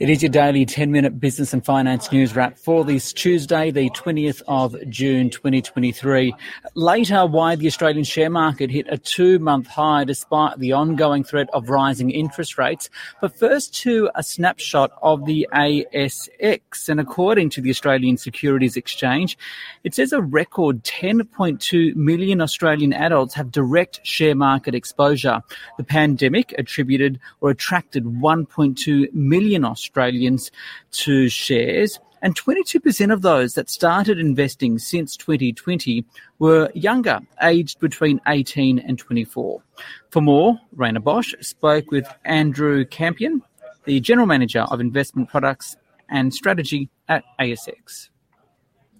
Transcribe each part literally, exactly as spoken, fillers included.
It is your daily ten-minute business and finance news wrap for this Tuesday, the twentieth of June twenty twenty-three. Later, why the Australian share market hit a two-month high despite the ongoing threat of rising interest rates. But first to a snapshot of the A S X. And according to the Australian Securities Exchange, it says a record ten point two million Australian adults have direct share market exposure. The pandemic attributed or attracted one point two million Australians Australians to shares, and twenty-two percent of those that started investing since twenty twenty were younger, aged between eighteen and twenty-four. For more, Rhayna Bosch spoke with Andrew Campion, the General Manager of Investment Products and Strategy at A S X.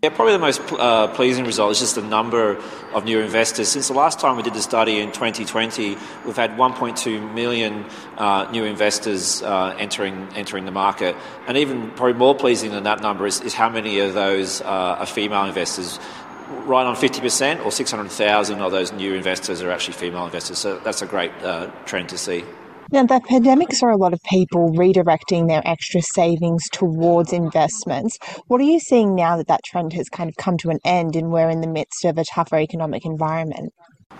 Yeah, probably the most uh, pleasing result is just the number of new investors. Since the last time we did the study in twenty twenty, we've had one point two million uh, new investors uh, entering entering the market. And even probably more pleasing than that number is, is how many of those uh, are female investors. Right on fifty percent or six hundred thousand of those new investors are actually female investors. So that's a great uh, trend to see. Now, the pandemic saw a lot of people redirecting their extra savings towards investments. What are you seeing now that that trend has kind of come to an end and we're in the midst of a tougher economic environment?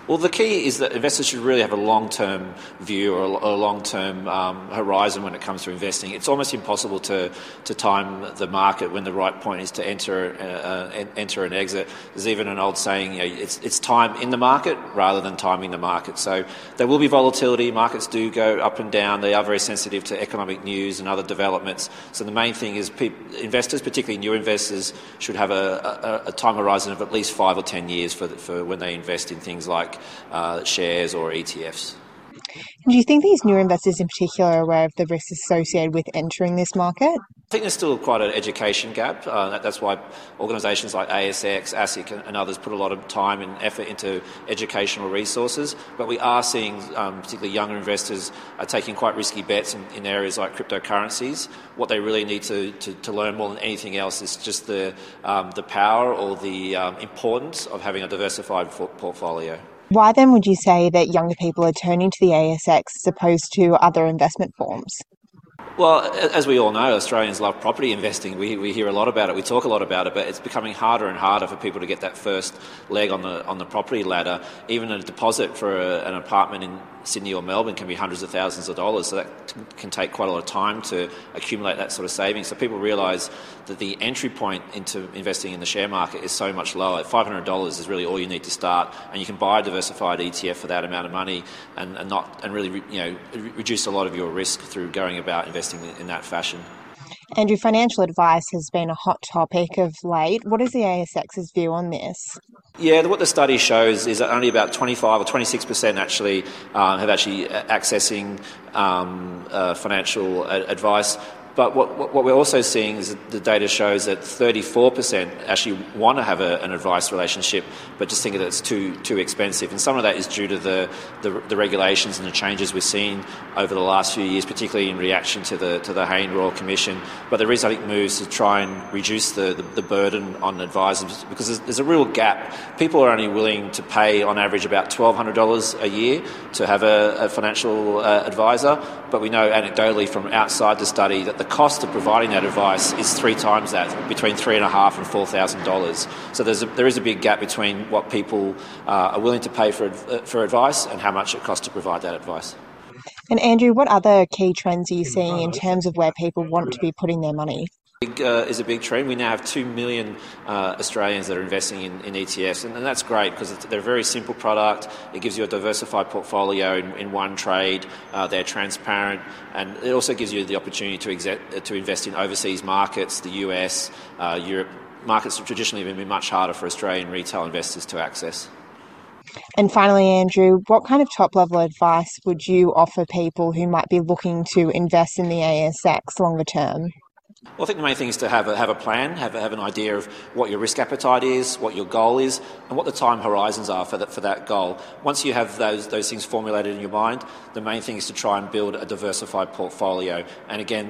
Well, the key is that investors should really have a long-term view or a long-term um, horizon when it comes to investing. It's almost impossible to, to time the market when the right point is to enter uh, enter and exit. There's even an old saying, you know, it's it's time in the market rather than timing the market. So there will be volatility. Markets do go up and down. They are very sensitive to economic news and other developments. So the main thing is pe- investors, particularly new investors, should have a, a, a time horizon of at least five or ten years for the, for when they invest in things like Uh, shares or E T Fs. Do you think these new investors in particular are aware of the risks associated with entering this market? I think there's still quite an education gap. Uh, that, that's why organisations like A S X, ASIC and, and others put a lot of time and effort into educational resources. But we are seeing um, particularly younger investors are taking quite risky bets in, in areas like cryptocurrencies. What they really need to, to, to learn more than anything else is just the, um, the power or the um, importance of having a diversified for- portfolio. Why then would you say that younger people are turning to the A S X as opposed to other investment forms? Well, as we all know, Australians love property investing. We we hear a lot about it. We talk a lot about it, but it's becoming harder and harder for people to get that first leg on the on the property ladder. Even a deposit for a, an apartment in Sydney or Melbourne can be hundreds of thousands of dollars, so that t- can take quite a lot of time to accumulate that sort of savings. So people realise that the entry point into investing in the share market is so much lower. five hundred dollars is really all you need to start, and you can buy a diversified E T F for that amount of money and, and not and really re- you know re- reduce a lot of your risk through going about investing in that fashion. Andrew, financial advice has been a hot topic of late. What is the A S X's view on this? Yeah, what the study shows is that only about twenty-five or twenty-six percent actually uh, have actually accessing um, uh, financial a- advice. But what, what we're also seeing is that the data shows that thirty-four percent actually want to have a, an advice relationship, but just think that it's too too expensive. And some of that is due to the, the, the regulations and the changes we've seen over the last few years, particularly in reaction to the to the Hayne Royal Commission. But there is, I think, moves to try and reduce the, the, the burden on advisors because there's, there's a real gap. People are only willing to pay, on average, about twelve hundred dollars a year to have a, a financial uh, advisor. But we know anecdotally from outside the study that the cost of providing that advice is three times that, between three and a half and four thousand dollars. So there's a, there is a big gap between what people uh, are willing to pay for for advice and how much it costs to provide that advice. And Andrew, what other key trends are you seeing in terms of where people want to be putting their money? Uh, is a big trend. We now have two million uh, Australians that are investing in, in E T Fs, and, and that's great because it's, they're a very simple product. It gives you a diversified portfolio in, in one trade. Uh, they're transparent, and it also gives you the opportunity to, exec- to invest in overseas markets, the U S, uh, Europe. Markets have traditionally been much harder for Australian retail investors to access. And finally, Andrew, what kind of top-level advice would you offer people who might be looking to invest in the A S X longer term? Well, I think the main thing is to have a, have a plan, have a, have an idea of what your risk appetite is, what your goal is, and what the time horizons are for that for that goal. Once you have those those things formulated in your mind, the main thing is to try and build a diversified portfolio. And again,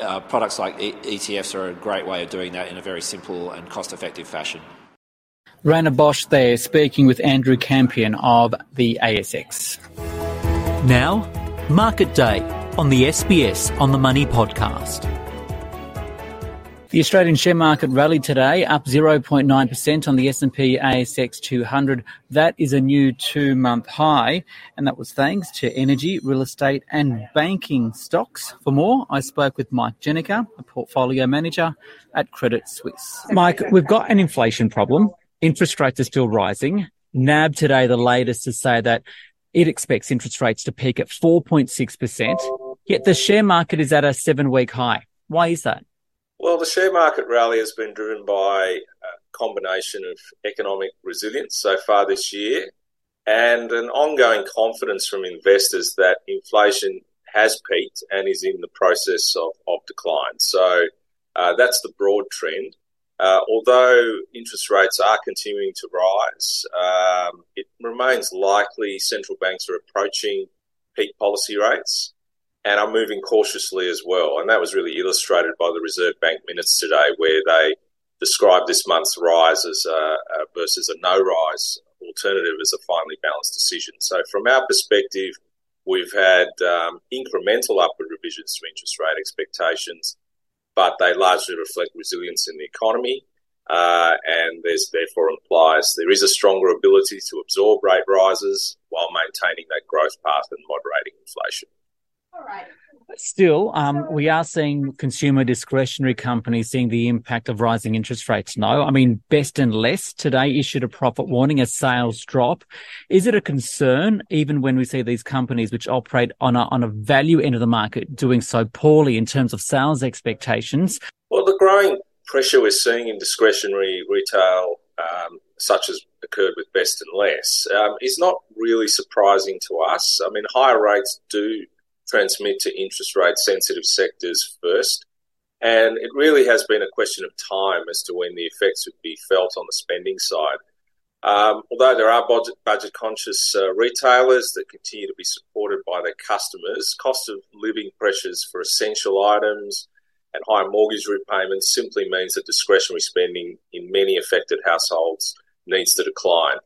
uh, products like E T Fs are a great way of doing that in a very simple and cost-effective fashion. Rhayna Bosch there speaking with Andrew Campion of the A S X. Now, Market Day on the S B S On The Money podcast. The Australian share market rallied today, up zero point nine percent on the S and P A S X two hundred. That is a new two-month high, and that was thanks to energy, real estate and banking stocks. For more, I spoke with Mike Jenneke, a portfolio manager at Credit Suisse. Mike, we've got an inflation problem. Interest rates are still rising. N A B today, the latest, to say that it expects interest rates to peak at four point six percent, yet the share market is at a seven-week high. Why is that? Well, the share market rally has been driven by a combination of economic resilience so far this year and an ongoing confidence from investors that inflation has peaked and is in the process of, of decline. So uh, that's the broad trend. Uh, although interest rates are continuing to rise, um, it remains likely central banks are approaching peak policy rates and are moving cautiously as well. And that was really illustrated by the Reserve Bank minutes today, where they described this month's rise as a, a versus a no-rise alternative as a finely balanced decision. So from our perspective, we've had um, incremental upward revisions to interest rate expectations, but they largely reflect resilience in the economy, uh, and there's therefore implies there is a stronger ability to absorb rate rises while maintaining that growth path and moderating inflation. Still, um, we are seeing consumer discretionary companies seeing the impact of rising interest rates. No, I mean, Best and Less today issued a profit warning as sales drop. Is it a concern, even when we see these companies which operate on a, on a value end of the market doing so poorly in terms of sales expectations? Well, the growing pressure we're seeing in discretionary retail, um, such as occurred with Best and Less, um, is not really surprising to us. I mean, higher rates do transmit to interest rate sensitive sectors first, and it really has been a question of time as to when the effects would be felt on the spending side. Um, although there are budget, budget conscious uh, retailers that continue to be supported by their customers, cost of living pressures for essential items and higher mortgage repayments simply means that discretionary spending in many affected households needs to decline.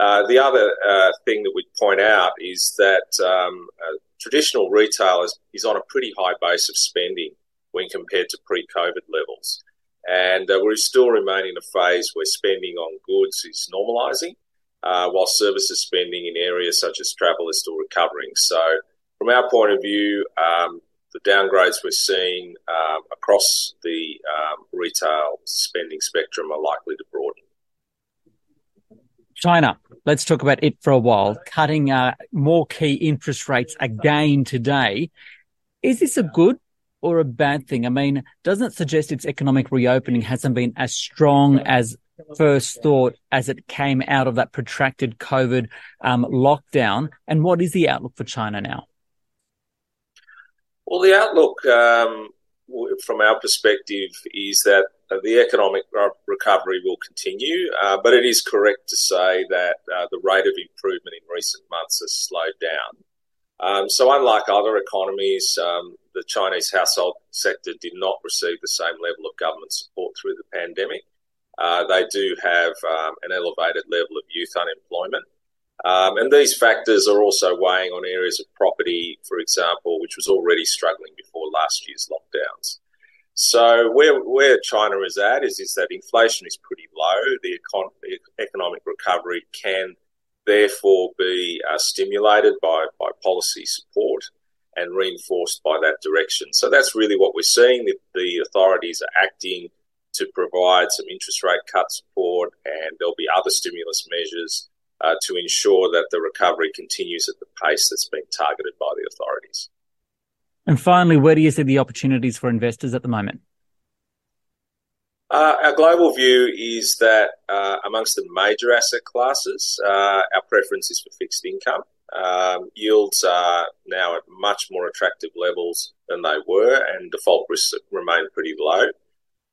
Uh, the other uh, thing that we'd point out is that um, uh, traditional retail is, is on a pretty high base of spending when compared to pre-COVID levels. And uh, we still remain in a phase where spending on goods is normalising, uh, while services spending in areas such as travel is still recovering. So from our point of view, um, the downgrades we're seeing um, across the um, retail spending spectrum are likely to broaden. China, let's talk about it for a while, cutting uh, more key interest rates again today. Is this a good or a bad thing? I mean, doesn't it suggest its economic reopening hasn't been as strong as first thought as it came out of that protracted COVID um, lockdown? And what is the outlook for China now? Well, the outlook um, from our perspective is that the economic recovery will continue, uh, but it is correct to say that uh, the rate of improvement in recent months has slowed down. Um, so unlike other economies, um, the Chinese household sector did not receive the same level of government support through the pandemic. Uh, they do have um, an elevated level of youth unemployment. Um, and these factors are also weighing on areas of property, for example, which was already struggling before last year's lockdowns. So where where China is at is, is that inflation is pretty low. The econ- economic recovery can therefore be uh, stimulated by, by policy support and reinforced by that direction. So that's really what we're seeing. The, the authorities are acting to provide some interest rate cut support, and there'll be other stimulus measures uh, to ensure that the recovery continues at the pace that's been targeted by the authorities. And finally, where do you see the opportunities for investors at the moment? Uh, our global view is that uh, amongst the major asset classes, uh, our preference is for fixed income. Um, yields are now at much more attractive levels than they were, and default risks remain pretty low.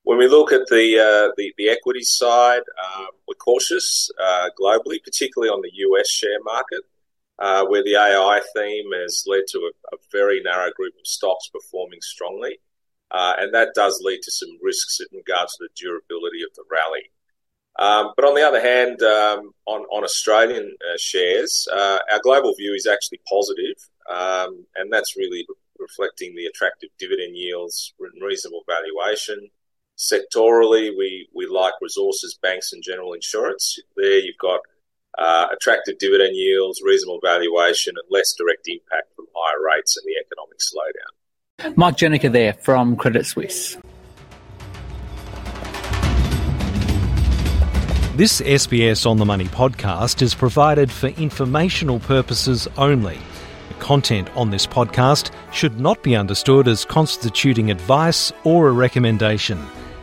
When we look at the uh, the, the equity side, um, we're cautious uh, globally, particularly on the U S share market, Uh, where the A I theme has led to a, a very narrow group of stocks performing strongly. Uh, and that does lead to some risks in regards to the durability of the rally. Um, but on the other hand, um, on, on Australian uh, shares, uh, our global view is actually positive, um, and that's really reflecting the attractive dividend yields and reasonable valuation. Sectorally, we, we like resources, banks and general insurance. There you've got uh, attractive dividend yields, reasonable valuation and less direct impact from higher rates and the economic slowdown. Mike Jenneke there from Credit Suisse. This S B S On The Money podcast is provided for informational purposes only. The content on this podcast should not be understood as constituting advice or a recommendation.